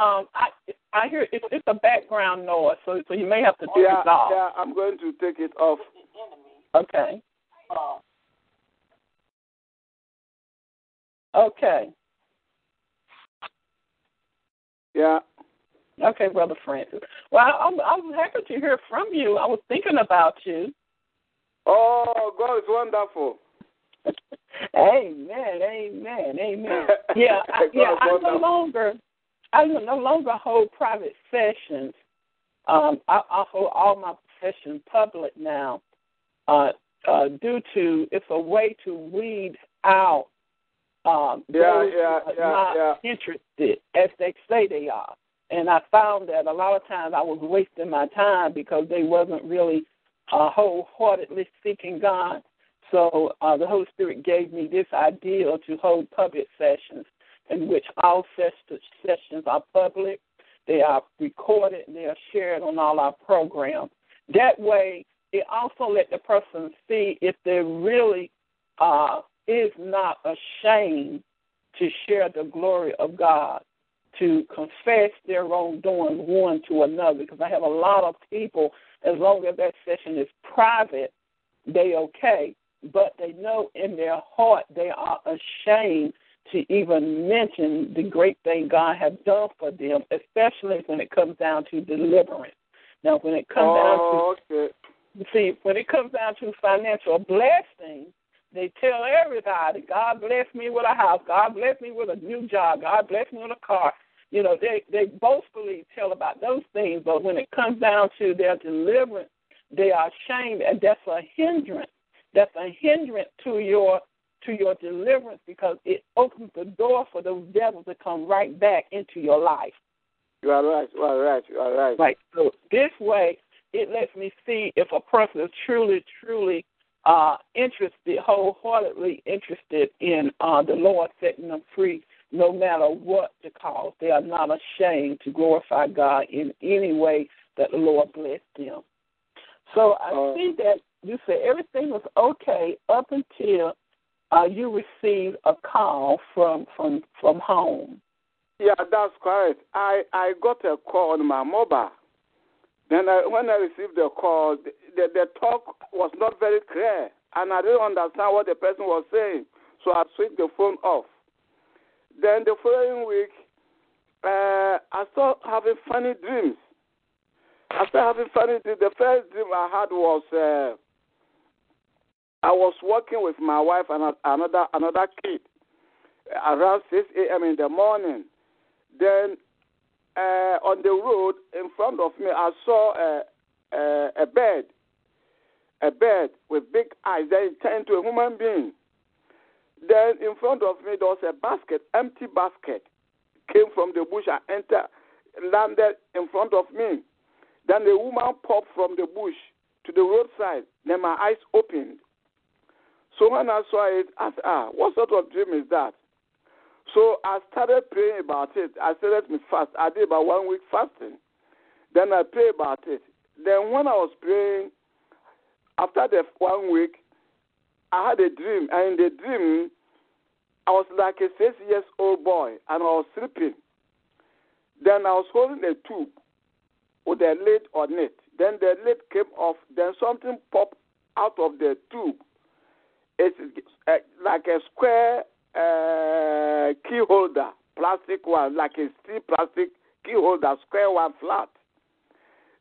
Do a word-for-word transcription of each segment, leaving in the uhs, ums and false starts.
Um, I I hear it, it's a background noise, so so you may have to do yeah, this off. Yeah, I'm going to take it off. Okay. Okay. Yeah. Okay, Brother Francis. Well, I'm I'm happy to hear from you. I was thinking about you. Oh, God is wonderful. Amen. Amen. Amen. Yeah. I, yeah. I no longer. I no longer hold private sessions. Um, I, I hold all my sessions public now uh, uh, due to it's a way to weed out um, yeah, those yeah, who are yeah, not yeah. interested as they say they are. And I found that a lot of times I was wasting my time because they wasn't really uh, wholeheartedly seeking God. So uh, the Holy Spirit gave me this idea to hold public sessions, in which all sessions are public, they are recorded, and they are shared on all our programs. That way, it also let the person see if they really uh, is not ashamed to share the glory of God, to confess their wrongdoing one to another, because I have a lot of people, as long as that session is private, they okay, but they know in their heart they are ashamed to even mention the great thing God has done for them, especially when it comes down to deliverance. Now, when it comes oh, down to okay. see, when it comes down to financial blessings, they tell everybody, God bless me with a house, God bless me with a new job, God bless me with a car. You know, they, they boastfully tell about those things, but when it comes down to their deliverance, they are ashamed, and that's a hindrance. That's a hindrance to your to your deliverance, because it opens the door for those devils to come right back into your life. You are right, you are right, you are right. Right. So this way, it lets me see if a person is truly, truly uh, interested, wholeheartedly interested in uh, the Lord setting them free, no matter what the cause. They are not ashamed to glorify God in any way that the Lord blessed them. So I uh, see that you said everything was okay up until Uh, you received a call from, from from home. Yeah, that's correct. I, I got a call on my mobile. Then I, when I received the call, the, the, the talk was not very clear, and I didn't understand what the person was saying, so I switched the phone off. Then the following week, uh, I started having funny dreams. I started having funny dreams. The first dream I had was... Uh, I was working with my wife and another another kid around six a.m. in the morning. Then uh, on the road in front of me, I saw a, a, a bird, a bird with big eyes that turned to a human being. Then in front of me, there was a basket, empty basket, came from the bush and entered, landed in front of me. Then the woman popped from the bush to the roadside. Then my eyes opened. So when I saw it, I said, ah, what sort of dream is that? So I started praying about it. I started to fast. I did about one week fasting. Then I prayed about it. Then when I was praying, after the one week, I had a dream. And in the dream, I was like a six-year-old boy, and I was sleeping. Then I was holding a tube with a lid on it. Then the lid came off. Then something popped out of the tube. It's like a square uh, key holder, plastic one, like a steel plastic key holder, square one, flat.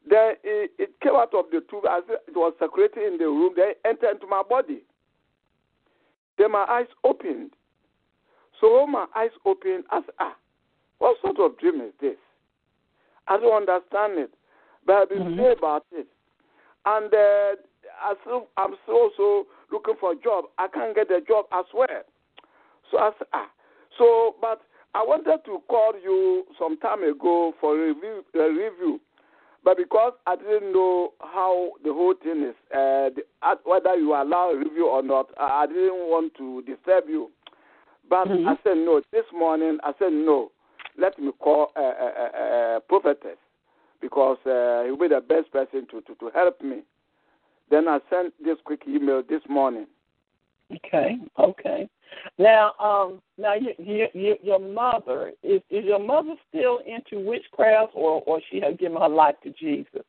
Then it, it came out of the tube as it was circulating in the room. Then it entered into my body. Then my eyes opened. So when my eyes opened, I said, ah, what sort of dream is this? I don't understand it, but I've been praying about it. And uh, I still, I'm still so... looking for a job. I can't get a job as well. So I said, ah. So, but I wanted to call you some time ago for a review, a review, but because I didn't know how the whole thing is, uh, the, whether you allow a review or not, I didn't want to disturb you. But mm-hmm. I said, no, this morning, I said, no, let me call a uh, uh, uh, prophetess, because uh, he'll be the best person to, to, to help me. Then I sent this quick email this morning. Okay, okay. Now, um, now you, you, you, your mother, is, is your mother still into witchcraft, or, or she has given her life to Jesus?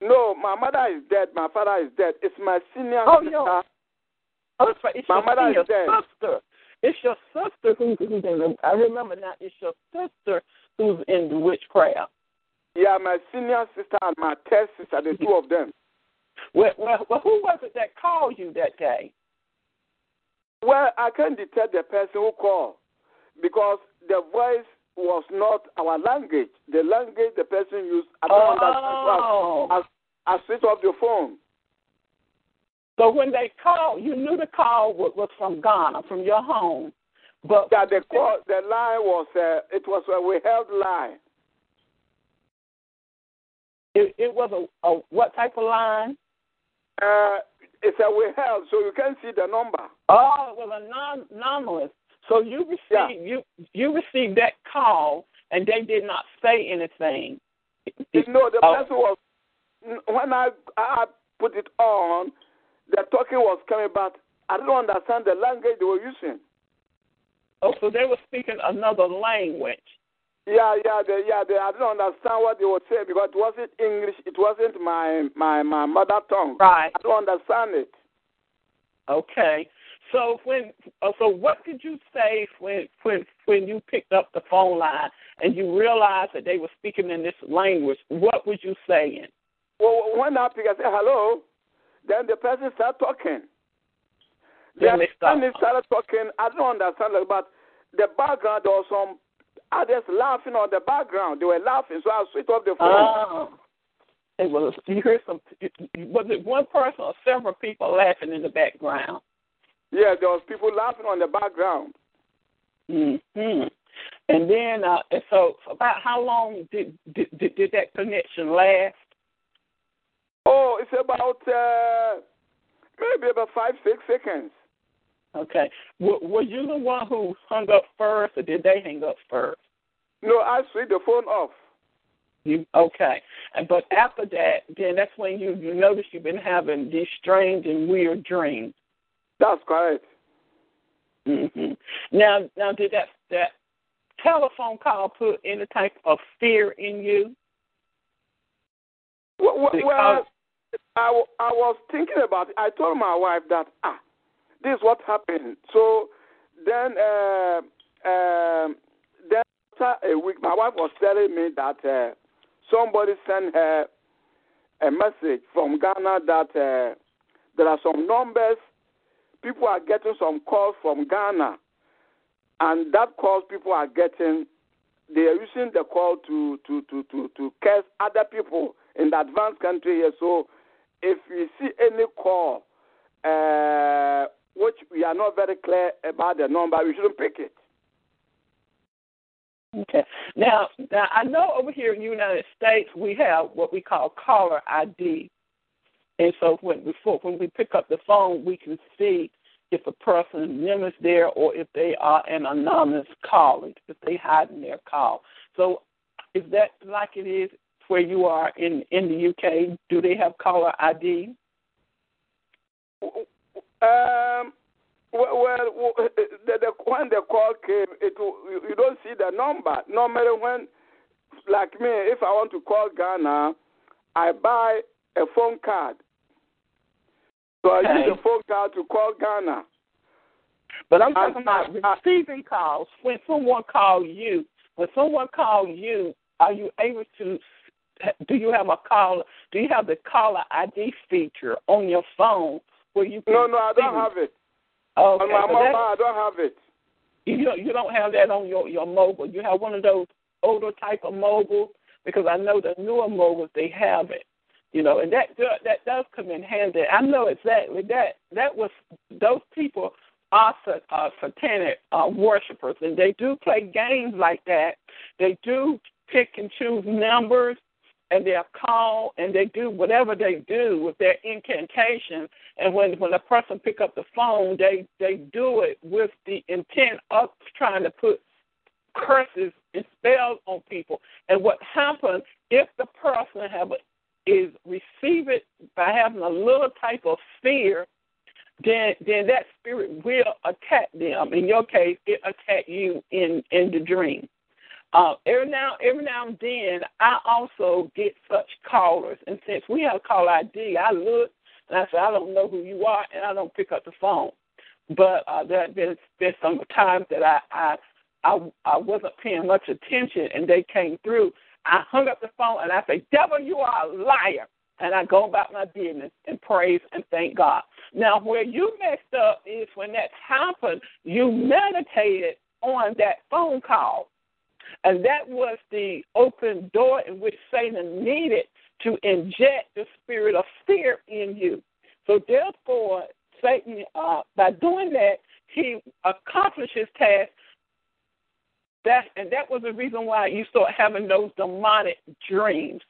No, my mother is dead. My father is dead. It's my senior oh, sister. Yo. Oh, it's, it's my your mother senior is dead. Sister. It's your sister who's, who's in the, I remember now, it's your sister who's in the witchcraft. Yeah, my senior sister and my third sister, the two of them. Well, well, well, who was it that called you that day? Well, I can't detect the person who called because the voice was not our language. The language the person used, I don't oh. understand. I, I switched off the phone. So when they called, you knew the call was, was from Ghana, from your home. But yeah, the call, the line was uh, it was a withheld line. It, it was a, a what type of line? Uh, it's a withheld, so you can't see the number. Oh, it was a non anomalous. So you received yeah. you you received that call, and they did not say anything. It, no, the oh. person was when I I put it on. The talking was coming back. I don't understand the language they were using. Oh, so they were speaking another language. Yeah, yeah, they, yeah. They, I don't understand what they were saying because it wasn't English. It wasn't my, my, my mother tongue. Right. I don't understand it. Okay. So when, uh, so what did you say when, when, when you picked up the phone line and you realized that they were speaking in this language? What were you saying? Well, when I picked, I said hello. Then the person started talking. Then they started talking. I don't understand it, but the background, there was some others laughing on the background. They were laughing, so I switched off the phone. Oh. It was, you heard some, was it one person or several people laughing in the background? Yeah, there was people laughing on the background. Mm-hmm. And then, uh, so about how long did, did, did, did that connection last? Oh, it's about uh, maybe about five, six seconds. Okay. W- were you the one who hung up first, or did they hang up first? No, I switched the phone off. You okay? But after that, then that's when you you notice you've been having these strange and weird dreams. That's correct. Mm-hmm. Now, now, did that that telephone call put any type of fear in you? Well, well I, I was thinking about it. I told my wife that, ah, this is what happened. So then, uh, uh, then after a week, my wife was telling me that uh, somebody sent her a message from Ghana that uh, there are some numbers. People are getting some calls from Ghana, and that calls people are getting, they are using the call to, to, to, to, to curse other people in the advanced country here. So if we see any call, uh, which we are not very clear about the number, we shouldn't pick it. Okay. Now, now I know over here in the United States we have what we call caller I D. And so when we, when we pick up the phone, we can see if a person's name is there or if they are an anonymous caller, if they're hiding their call. So is that like it is where you are in, in the U K, do they have caller I D? Um, well, well the, the, when the call came, it, you don't see the number. Normally, when, like me, if I want to call Ghana, I buy a phone card. So okay. I use the phone card to call Ghana. But I'm talking about receiving calls. When someone calls you, when someone calls you, are you able to? Do you have a call? Do you have the caller I D feature on your phone where you can? No, no, I don't have it. Okay, on my so mobile, I don't have it. You don't, you don't have that on your, your mobile. You have one of those older type of mobiles because I know the newer mobiles they have it. You know, and that that does come in handy. I know exactly that that was those people are uh, satanic uh, worshipers, and they do play games like that. They do pick and choose numbers. And they'll call, and they do whatever they do with their incantation. And when, when a person pick up the phone, they, they do it with the intent of trying to put curses and spells on people. And what happens if the person have a, is receive it by having a little type of fear, then then that spirit will attack them. In your case, it attacked you in, in the dream. Uh, every now every now and then, I also get such callers. And since we have call I D, I look and I say, I don't know who you are, and I don't pick up the phone. But uh, there have been there's some times that I, I, I, I wasn't paying much attention, and they came through. I hung up the phone, and I say, devil, you are a liar. And I go about my business and praise and thank God. Now, where you messed up is when that happened, you meditated on that phone call. And that was the open door in which Satan needed to inject the spirit of fear in you. So therefore, Satan, uh, by doing that, he accomplished his task. That, and that was the reason why you start having those demonic dreams.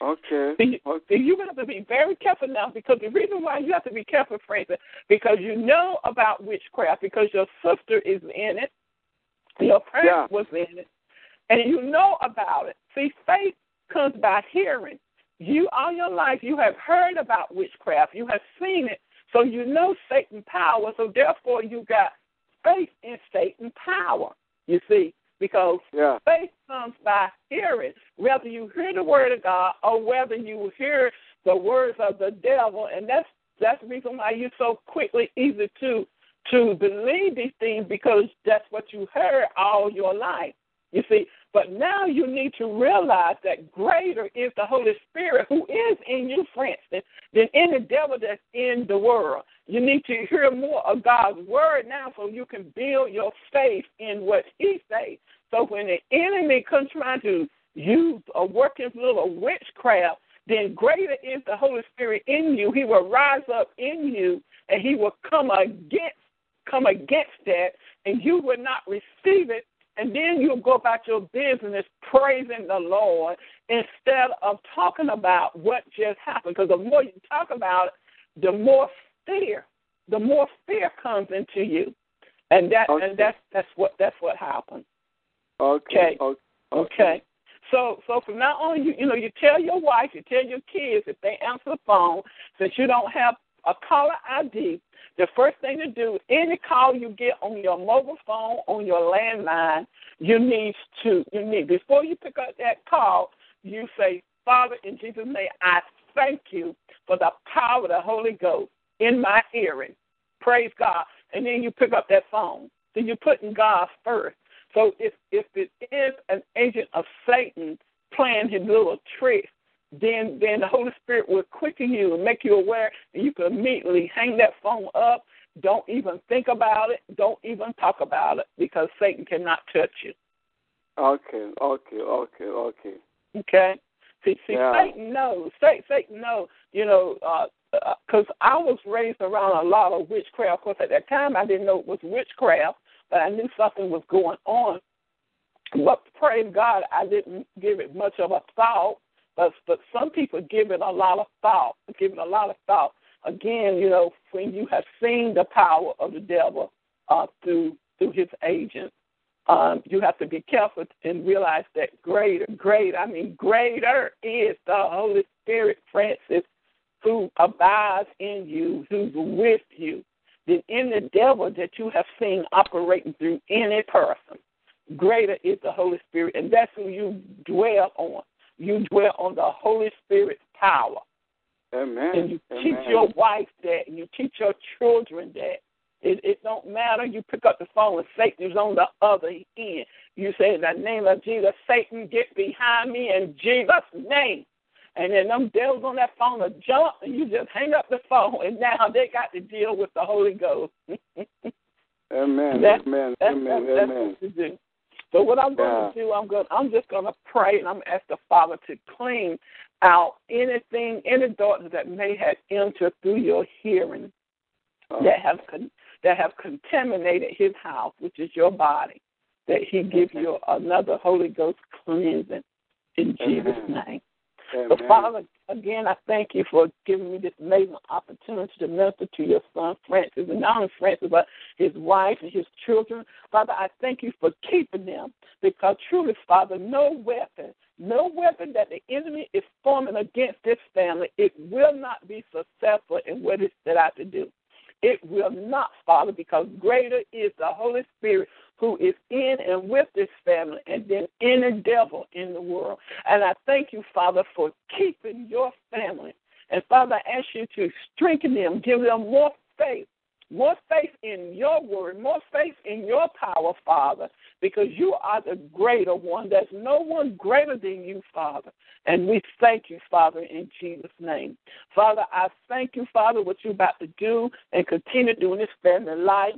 Okay. So you, okay. You're going to have to be very careful now, because the reason why you have to be careful, Francis, because you know about witchcraft, because your sister is in it, your parents yeah. was in it, and you know about it. See, faith comes by hearing. You, all your life, you have heard about witchcraft. You have seen it, so you know Satan's power, so therefore you got faith in Satan's power, you see. Because yeah. faith comes by hearing, whether you hear the word of God or whether you hear the words of the devil. And that's that's the reason why you're so quickly easy to to believe these things, because that's what you heard all your life, you see. But now you need to realize that greater is the Holy Spirit who is in you, Francis, than any devil that's in the world. You need to hear more of God's word now so you can build your faith in what he says. So when the enemy comes trying to use or work his little witchcraft, then greater is the Holy Spirit in you. He will rise up in you, and he will come against, come against that, and you will not receive it. And then you'll go about your business praising the Lord instead of talking about what just happened. Because the more you talk about it, the more fear, the more fear comes into you, and that okay. and that's that's what that's what happened. Okay. Okay. Okay. So so from now on, you you know you tell your wife, you tell your kids, if they answer the phone, since you don't have a caller I D, the first thing to do, any call you get on your mobile phone, on your landline, you need to, you need, before you pick up that call, you say, Father, in Jesus' name, I thank you for the power of the Holy Ghost in my hearing. Praise God. And then you pick up that phone. So you're putting God first. So if, if it is an agent of Satan playing his little tricks, Then, then the Holy Spirit will quicken you and make you aware, and you can immediately hang that phone up. Don't even think about it. Don't even talk about it, because Satan cannot touch you. Okay, okay, okay, okay. Okay. See, see yeah. Satan knows. Satan knows. You know, because uh, uh, I was raised around a lot of witchcraft. Of course, at that time I didn't know it was witchcraft, but I knew something was going on. But praise God, I didn't give it much of a thought. But, but some people give it a lot of thought, give it a lot of thought. Again, you know, when you have seen the power of the devil uh, through through his agent, um, you have to be careful and realize that greater, greater, I mean, greater is the Holy Spirit, Francis, who abides in you, who's with you, than any devil that you have seen operating through any person. Greater is the Holy Spirit, and that's who you dwell on. You dwell on the Holy Spirit's power. Amen. And you Amen. teach your wife that, and you teach your children that. It, it don't matter. You pick up the phone and Satan is on the other end. You say, in the name of Jesus, Satan, get behind me in Jesus' name. And then them devils on that phone will jump, and you just hang up the phone, and now they got to deal with the Holy Ghost. Amen. That's, Amen. That's, Amen. That's, that's Amen. What you do. So what I'm going to do, I'm going, I'm just going to pray, and I'm going to ask the Father to clean out anything, any darkness that may have entered through your hearing, oh. that have con- that have contaminated His house, which is your body. That He give Amen. you another Holy Ghost cleansing in Amen. Jesus' name. Amen. So Father, again, I thank you for giving me this amazing opportunity to minister to your son, Francis, and not only Francis, but his wife and his children. Father, I thank you for keeping them, because truly, Father, no weapon, no weapon that the enemy is forming against this family, it will not be successful in what it's set out to do. It will not, Father, because greater is the Holy Spirit who is in and with this family and then any devil in the world. And I thank you, Father, for keeping your family. And, Father, I ask you to strengthen them, give them more faith, more faith in your word, more faith in your power, Father, because you are the greater one. There's no one greater than you, Father. And we thank you, Father, in Jesus' name. Father, I thank you, Father, what you're about to do and continue doing this family life.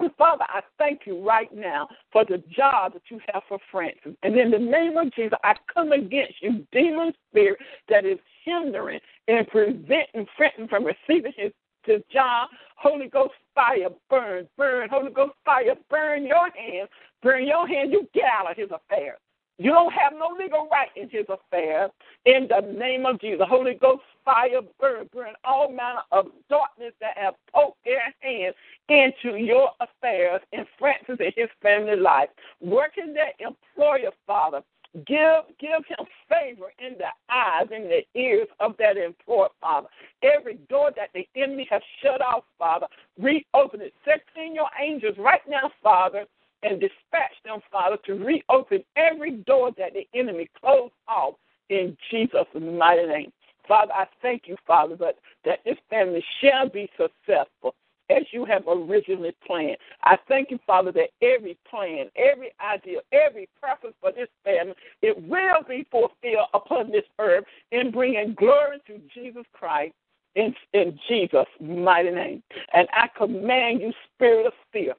And Father, I thank you right now for the job that you have for Francis. And in the name of Jesus, I come against you, demon spirit, that is hindering and preventing Francis from receiving his to John. Holy Ghost fire, burn, burn, Holy Ghost fire, burn your hands, burn your hands, you get out of his affairs. You don't have no legal right in his affairs. In the name of Jesus, Holy Ghost fire, burn, burn all manner of darkness that have poked their hands into your affairs in Francis and his family life. Working that employer, Father, Give give him favor in the eyes and the ears of that employer, Father. Every door that the enemy has shut off, Father, reopen it. Send your angels right now, Father, and dispatch them, Father, to reopen every door that the enemy closed off in Jesus' mighty name. Father, I thank you, Father, that, that this family shall be successful as you have originally planned. I thank you, Father, that every plan, every idea, every purpose for this family, it will be fulfilled upon this earth and bringing glory to Jesus Christ in, in Jesus' mighty name. And I command you, spirit of fear,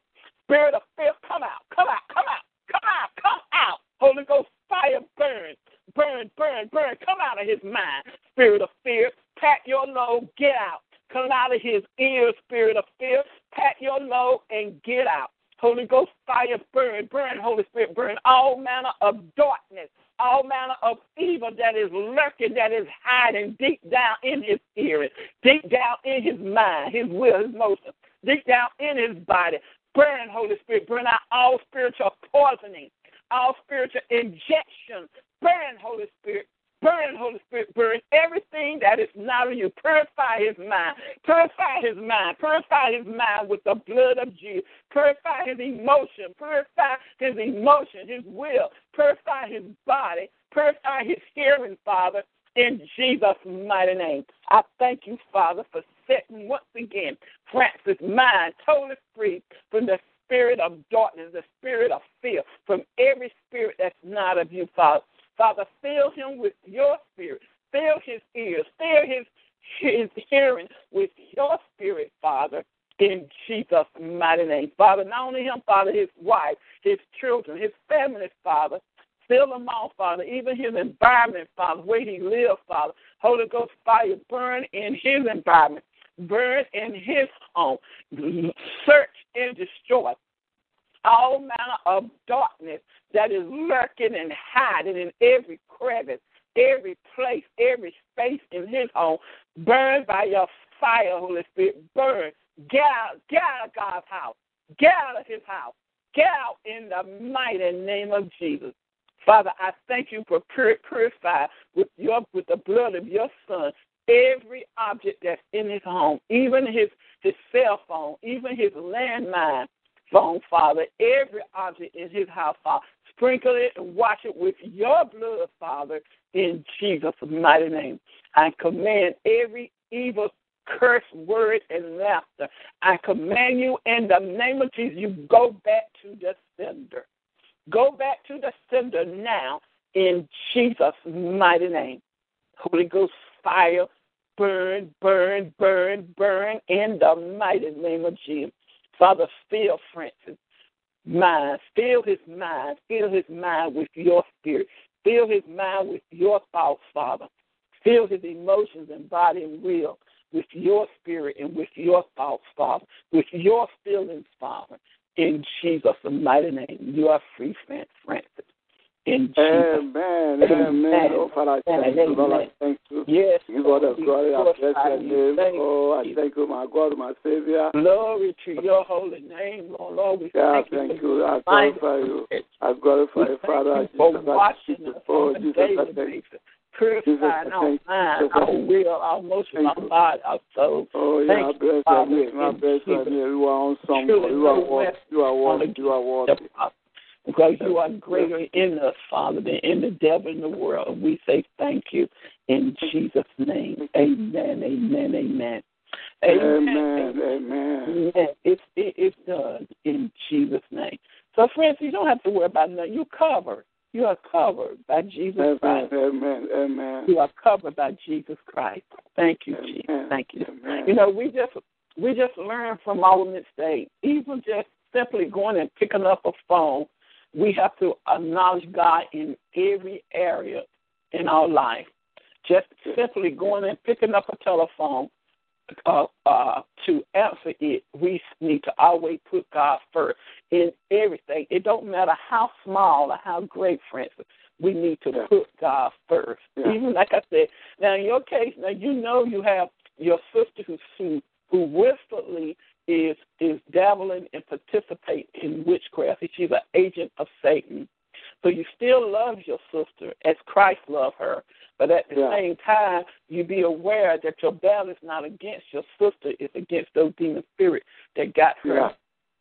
spirit of fear, come out, come out, come out, come out, come out. Holy Ghost fire, burn, burn, burn, burn. Come out of his mind, spirit of fear. Pack your load, get out. Come out of his ear, spirit of fear. Pat your load and get out. Holy Ghost fire, burn, burn, Holy Spirit, burn all manner of darkness, all manner of evil that is lurking, that is hiding deep down in his spirit, deep down in his mind, his will, his motions, deep down in his body. Burn, Holy Spirit, burn out all spiritual poisoning, all spiritual injection. Burn, Holy Spirit. Burn, Holy Spirit, burn everything that is not of you. Purify his mind. Purify his mind. Purify his mind with the blood of Jesus. Purify his emotion. Purify his emotion, his will. Purify his body. Purify his hearing, Father, in Jesus' mighty name. I thank you, Father, for setting once again Francis' mind totally free from the spirit of darkness, the spirit of fear, from every spirit that's not of you, Father. Father, fill him with your spirit. Fill his ears. Fill his, his hearing with your spirit, Father, in Jesus' mighty name. Father, not only him, Father, his wife, his children, his family, Father. Fill them all, Father, even his environment, Father, where he lives, Father. Holy Ghost fire, burn in his environment. Burn in his home. Search and destroy all manner of darkness that is lurking and hiding in every crevice, every place, every space in his home. Burn by your fire, Holy Spirit. Burn. Get out, get out of God's house. Get out of his house. Get out in the mighty name of Jesus. Father, I thank you for pur- purify with your with the blood of your Son every object that's in his home, even his, his cell phone, even his landmine phone, Father, every object in his house, Father. Sprinkle it and wash it with your blood, Father, in Jesus' mighty name. I command every evil curse, word, and laughter. I command you in the name of Jesus, you go back to the sender. Go back to the sender now in Jesus' mighty name. Holy Ghost fire, burn, burn, burn, burn in the mighty name of Jesus. Father, fill Francis' mind, fill his mind, fill his mind with your spirit, fill his mind with your thoughts, Father, fill his emotions and body and will with your spirit and with your thoughts, Father, with your feelings, Father, in Jesus' mighty name. You are free, Francis. In amen, Jesus. Amen, amen. Oh, Father, I thank you, Lord, I thank you. Yes, you God of glory, I bless your name. Oh, I thank you, my God, my Savior. Glory to your holy name, Lord. Lord, we yeah, thank, thank you. you. I glorify you. I glorify you, Father. For Jesus, watching us, oh, Jesus, I thank you. purifying our mind, our will, our emotions, our body, our soul. Oh, yeah, thank you, Father. I bless you. You are on something. You are worthy. You are worthy. You are worthy. Because you are greater in us, Father, than in the devil in the world. We say thank you in Jesus' name. Amen, amen, amen. Amen, amen. amen. amen. It's, it, it's done in Jesus' name. So, friends, you don't have to worry about nothing. You're covered. You are covered by Jesus amen, Christ. Amen, amen. You are covered by Jesus Christ. Thank you, amen, Jesus. Thank you. Amen. You know, we just we just learn from our mistakes. Even just simply going and picking up a phone, we have to acknowledge God in every area in our life. Just simply going and picking up a telephone uh, uh, to answer it, we need to always put God first in everything. It don't matter how small or how great, Francis, we need to yeah. put God first. Yeah. Even like I said, now in your case, now you know you have your sister who who, who willfully is is dabbling and participating in witchcraft. She's an agent of Satan. So you still love your sister as Christ loved her, but at the yeah. same time, you be aware that your battle is not against your sister, it's against those demon spirits that got her yeah.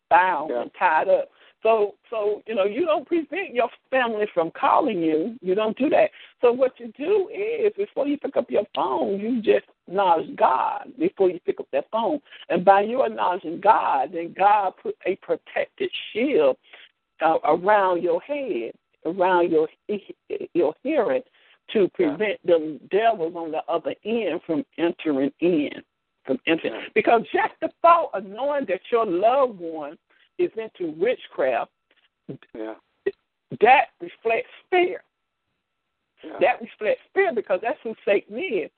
bound yeah. and tied up. So, so you know, you don't prevent your family from calling you. You don't do that. So what you do is before you pick up your phone, you just acknowledge God before you pick up that phone. And by you acknowledging God, then God put a protective shield Uh, around your head, around your your hearing, to prevent yeah. them devils on the other end from entering in, from entering. Yeah. Because just the thought of knowing that your loved one is into witchcraft, yeah. that reflects fear. Yeah. That reflects fear because that's who Satan is.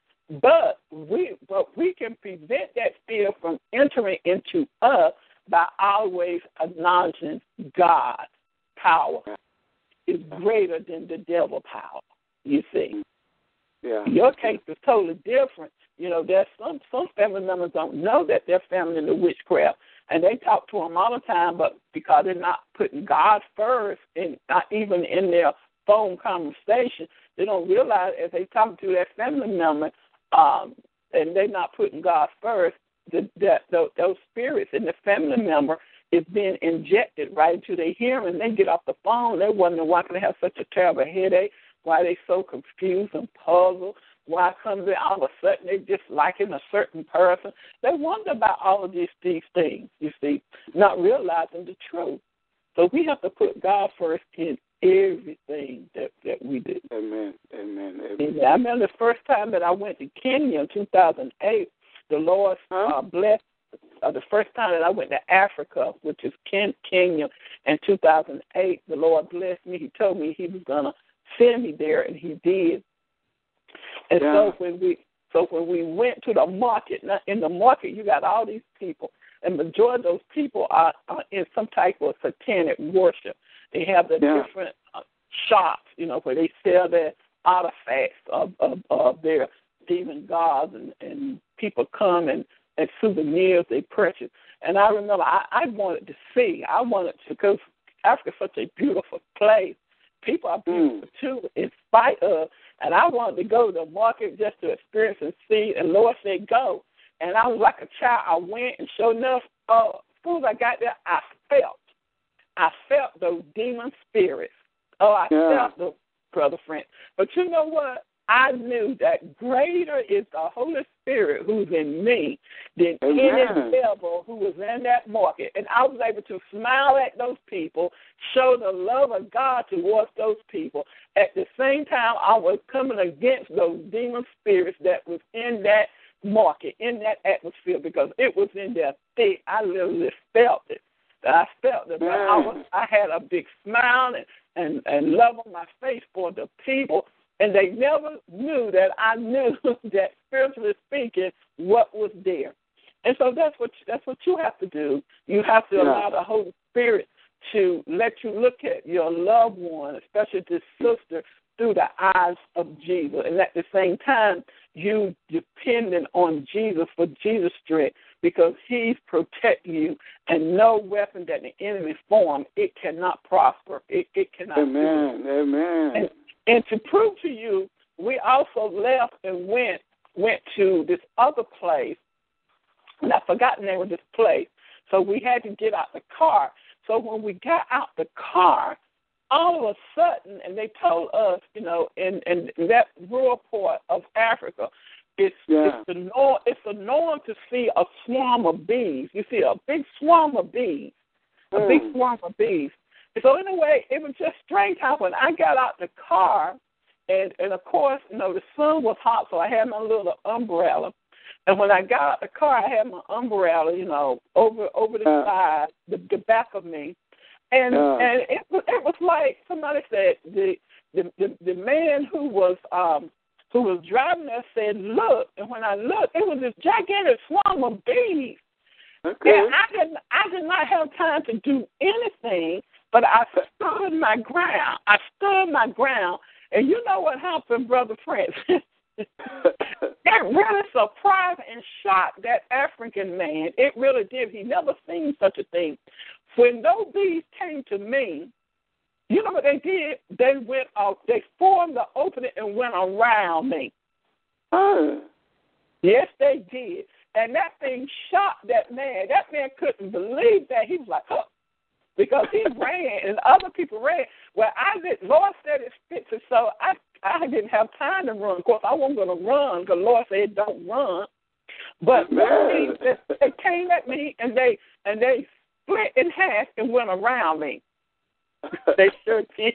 But we but we can prevent that fear from entering into us by always acknowledging God. Power is greater than the devil power, you see. Yeah. Your case is totally different. You know, there's some, some family members don't know that their family in the witchcraft, and they talk to them all the time, but because they're not putting God first, and not even in their phone conversation, they don't realize as they talk to their family member, um, and they're not putting God first, the, the, the, those spirits in the family member is being injected right into their hearing. They get off the phone. They wonder why they have such a terrible headache, why they so confused and puzzled, why comes it all of a sudden they just liking a certain person. They wonder about all of these, these things, you see, not realizing the truth. So we have to put God first in everything that, that we do. Amen, amen, amen. I remember the first time that I went to Kenya in two thousand eight, the Lord uh, blessed uh, the first time that I went to Africa, which is Ken- Kenya, in two thousand eight. The Lord blessed me. He told me He was gonna send me there, and He did. And yeah. so when we so when we went to the market, now in the market you got all these people, and the majority of those people are, are in some type of satanic worship. They have the yeah. different uh, shops, you know, where they sell their artifacts of, of, of their demon gods, and, and people come and, and souvenirs they purchase. And I remember I, I wanted to see. I wanted to go to Africa, such a beautiful place. People are beautiful, mm. too, in spite of. And I wanted to go to the market just to experience and see. And Lord said, go. And I was like a child. I went, and sure enough, uh, as soon as I got there, I felt. I felt those demon spirits. Oh, I yeah. felt those, Brother Frank. But you know what? I knew that greater is the Holy Spirit who's in me than Amen. Any devil who was in that market. And I was able to smile at those people, show the love of God towards those people. At the same time, I was coming against those demon spirits that was in that market, in that atmosphere, because it was in their thick. I literally felt it. I felt that I, was, I had a big smile and, and, and love on my face for the people. And they never knew that I knew that, spiritually speaking, what was there. And so that's what that's what you have to do. You have to yeah. allow the Holy Spirit to let you look at your loved one, especially this sister, through the eyes of Jesus. And at the same time, you dependent on Jesus for Jesus' strength, because He's protecting you, and no weapon that the enemy formed, it cannot prosper. It, it cannot. Amen. Amen. And, And to prove to you we also left and went went to this other place, and I forgot the name of this place. So we had to get out the car. So when we got out the car, all of a sudden, and they told us, you know, in, in that rural part of Africa, it's yeah. it's, the norm, it's the norm to see a swarm of bees. You see a big swarm of bees, a mm. big swarm of bees. So anyway, it was just strange how when I got out the car, and, and of course, you know, the sun was hot, so I had my little umbrella. And when I got out the car, I had my umbrella, you know, over over the uh, side, the, the back of me. And uh, and it, it was like somebody said, the the, the, the man who was um, who was driving us said, look. And when I looked, it was this gigantic swarm of bees. Okay. And I didn't, I did not have time to do anything, but I stood my ground. I stood my ground. And you know what happened, Brother Francis? That really surprised and shocked that African man. It really did. He never seen such a thing. When those bees came to me, you know what they did? They went out. They formed the opening and went around me. Mm. Yes, they did. And that thing shocked that man. That man couldn't believe that. He was like, huh. Because he ran and other people ran. Well, I did. Lord said it's fixed, so I I didn't have time to run. Of course, I wasn't going to run because Lord said don't run. But they, they came at me and they and they split in half and went around me. They sure did.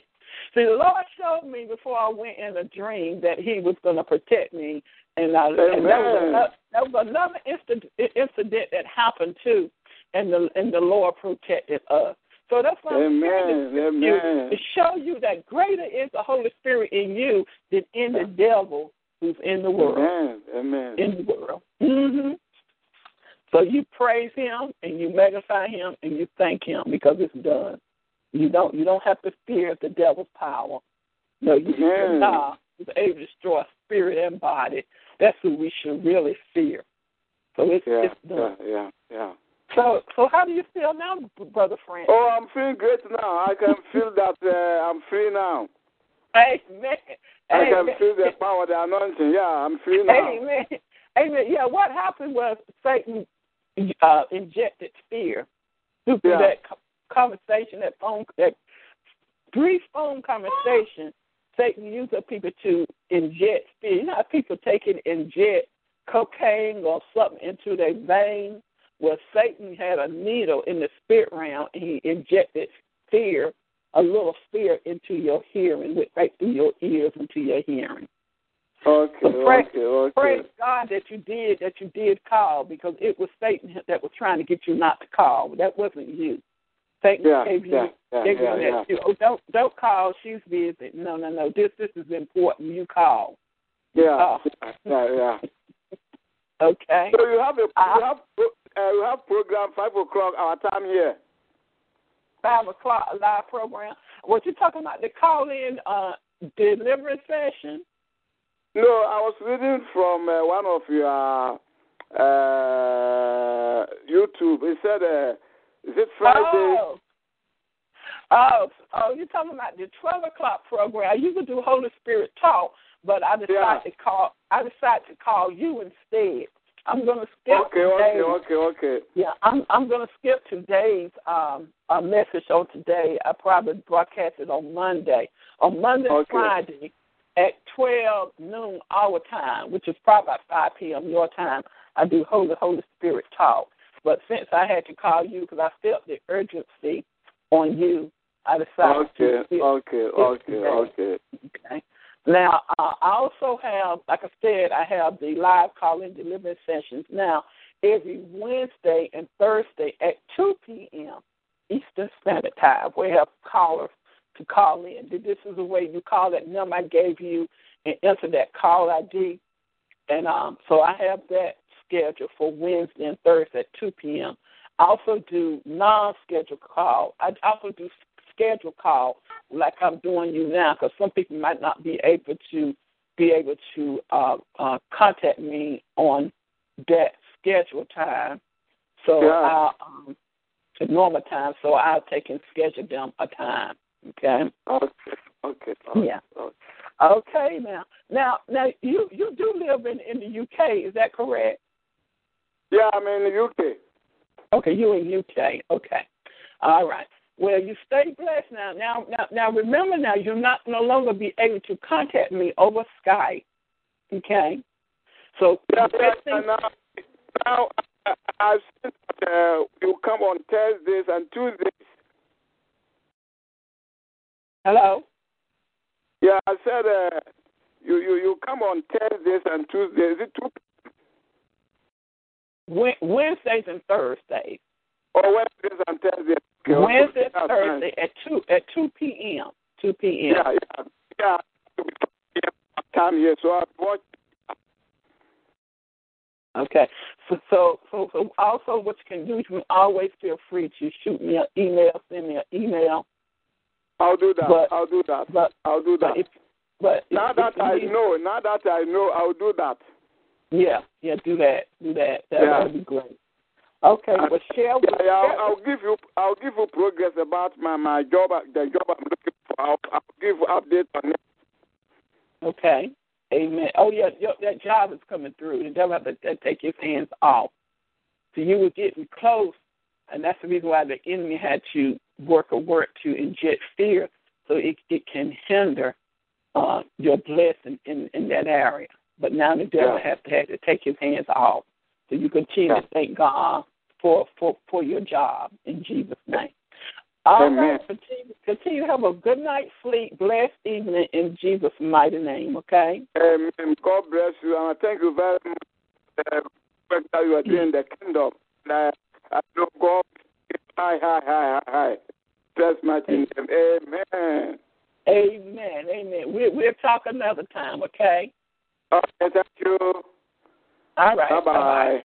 See, the Lord showed me before I went in a dream that He was going to protect me, and, I, and that was another, that was another incident, incident that happened too, and the and the Lord protected us. So that's why I'm trying to, you, to show you that greater is the Holy Spirit in you than in the devil who's in the world. Amen. Amen. In the world. Mm-hmm. So you praise Him and you magnify Him and you thank Him because it's done. You don't you don't have to fear the devil's power. No, you should not. He's able to destroy spirit and body. That's who we should really fear. So it's, yeah, it's done. Yeah, yeah, yeah. So, so how do you feel now, Brother Frank? Oh, I'm feeling great now. I can feel that uh, I'm free now. Amen. I can Amen. feel the power, the anointing. Yeah, I'm free now. Amen. Amen. Yeah, what happened was Satan uh, injected fear through yeah. that conversation, that phone, that brief phone conversation. Satan used people to inject fear. You know how people take and inject cocaine or something into their veins? Well, Satan had a needle in the spirit realm, and he injected fear, a little fear, into your hearing, right through your ears into your hearing. Okay, so praise, okay, okay. Praise God that you did that you did call, because it was Satan that was trying to get you not to call. That wasn't you. Satan yeah, gave you, yeah, yeah, gave yeah, you yeah. that. Oh, don't don't call. She's busy. No, no, no. This this is important. You call. You yeah, call. yeah, yeah. Okay. So you have a you have. Uh, we have program five o'clock our time here. Five o'clock live program. What you talking about? The call in uh, deliverance session? No, I was reading from uh, one of your uh, YouTube. It said, uh, "Is it Friday?" Oh. oh, oh, you're talking about the twelve o'clock program. You could do Holy Spirit talk, but I decided yeah. to call. I decided to call you instead. I'm gonna skip. Okay, today. okay, okay, okay. Yeah, I'm I'm gonna skip today's um uh, message on today. I probably broadcast it on Monday, on Monday okay. Friday at twelve noon our time, which is probably about five p.m. your time. I do Holy Holy Spirit talk, but since I had to call you because I felt the urgency on you, I decided okay, to skip, okay, skip okay, okay, okay, okay. Now, uh, I also have, like I said, I have the live call-in deliverance sessions now every Wednesday and Thursday at two p.m. Eastern Standard Time. We have callers to call in. This is the way you call that number I gave you and enter that call I D. And um, so I have that scheduled for Wednesday and Thursday at two p.m. I also do non-scheduled call. I also do schedule call like I'm doing you now, because some people might not be able to be able to uh, uh, contact me on that schedule time. So yeah. I, um, to normal time, so I'll take and schedule them a time. Okay. Okay. Okay. okay. Yeah. Okay. Okay, now, now, now, you, you do live in, in the U K, is that correct? Yeah, I'm in the U K. Okay, you in the U K. Okay, all right. Well, you stay blessed now. Now, now, now, remember now, you'll not no longer be able to contact me over Skype. Okay, so yeah, yeah, now, now I, I said uh, you come on Thursdays and Tuesdays. Hello. Yeah, I said uh, you, you you come on Thursdays and Tuesdays. Is it two? Wednesdays and Thursdays. Oh, Wednesdays and Thursdays. Okay. Wednesday and Thursday at two at two p.m. Two p.m. Yeah, yeah, yeah. Time here, so I watch. Okay, so, so so so also, what you can do, you can always feel free to shoot me an email, send me an email. I'll do that. But, I'll do that. But, I'll do that. But, if, but now if, that if I need, know, now that I know, I'll do that. Yeah, yeah, do that, do that. That yeah. would be great. Okay, and, well, share. Yeah, yeah, I'll, I'll give you, I'll give you progress about my, my job, the job I'm looking for. I'll, I'll give updates on it. Okay, amen. Oh yeah, your, that job is coming through. The devil have to take his hands off. So you were getting close, and that's the reason why the enemy had to work a work to inject fear, so it it can hinder uh, your blessing in, in that area. But now the devil yeah. has to have to take his hands off. So you continue yeah. to thank God for, for, for your job in Jesus' name. All Amen. Right, continue, continue to have a good night's sleep, blessed evening in Jesus' mighty name, okay? Amen. God bless you, and I thank you very much for the work that you are doing in the kingdom. And I know God is high, high, high, high. Bless my kingdom. Amen. Amen. Amen. We, we'll talk another time, okay? Okay, thank you. All right. Bye-bye. Bye-bye.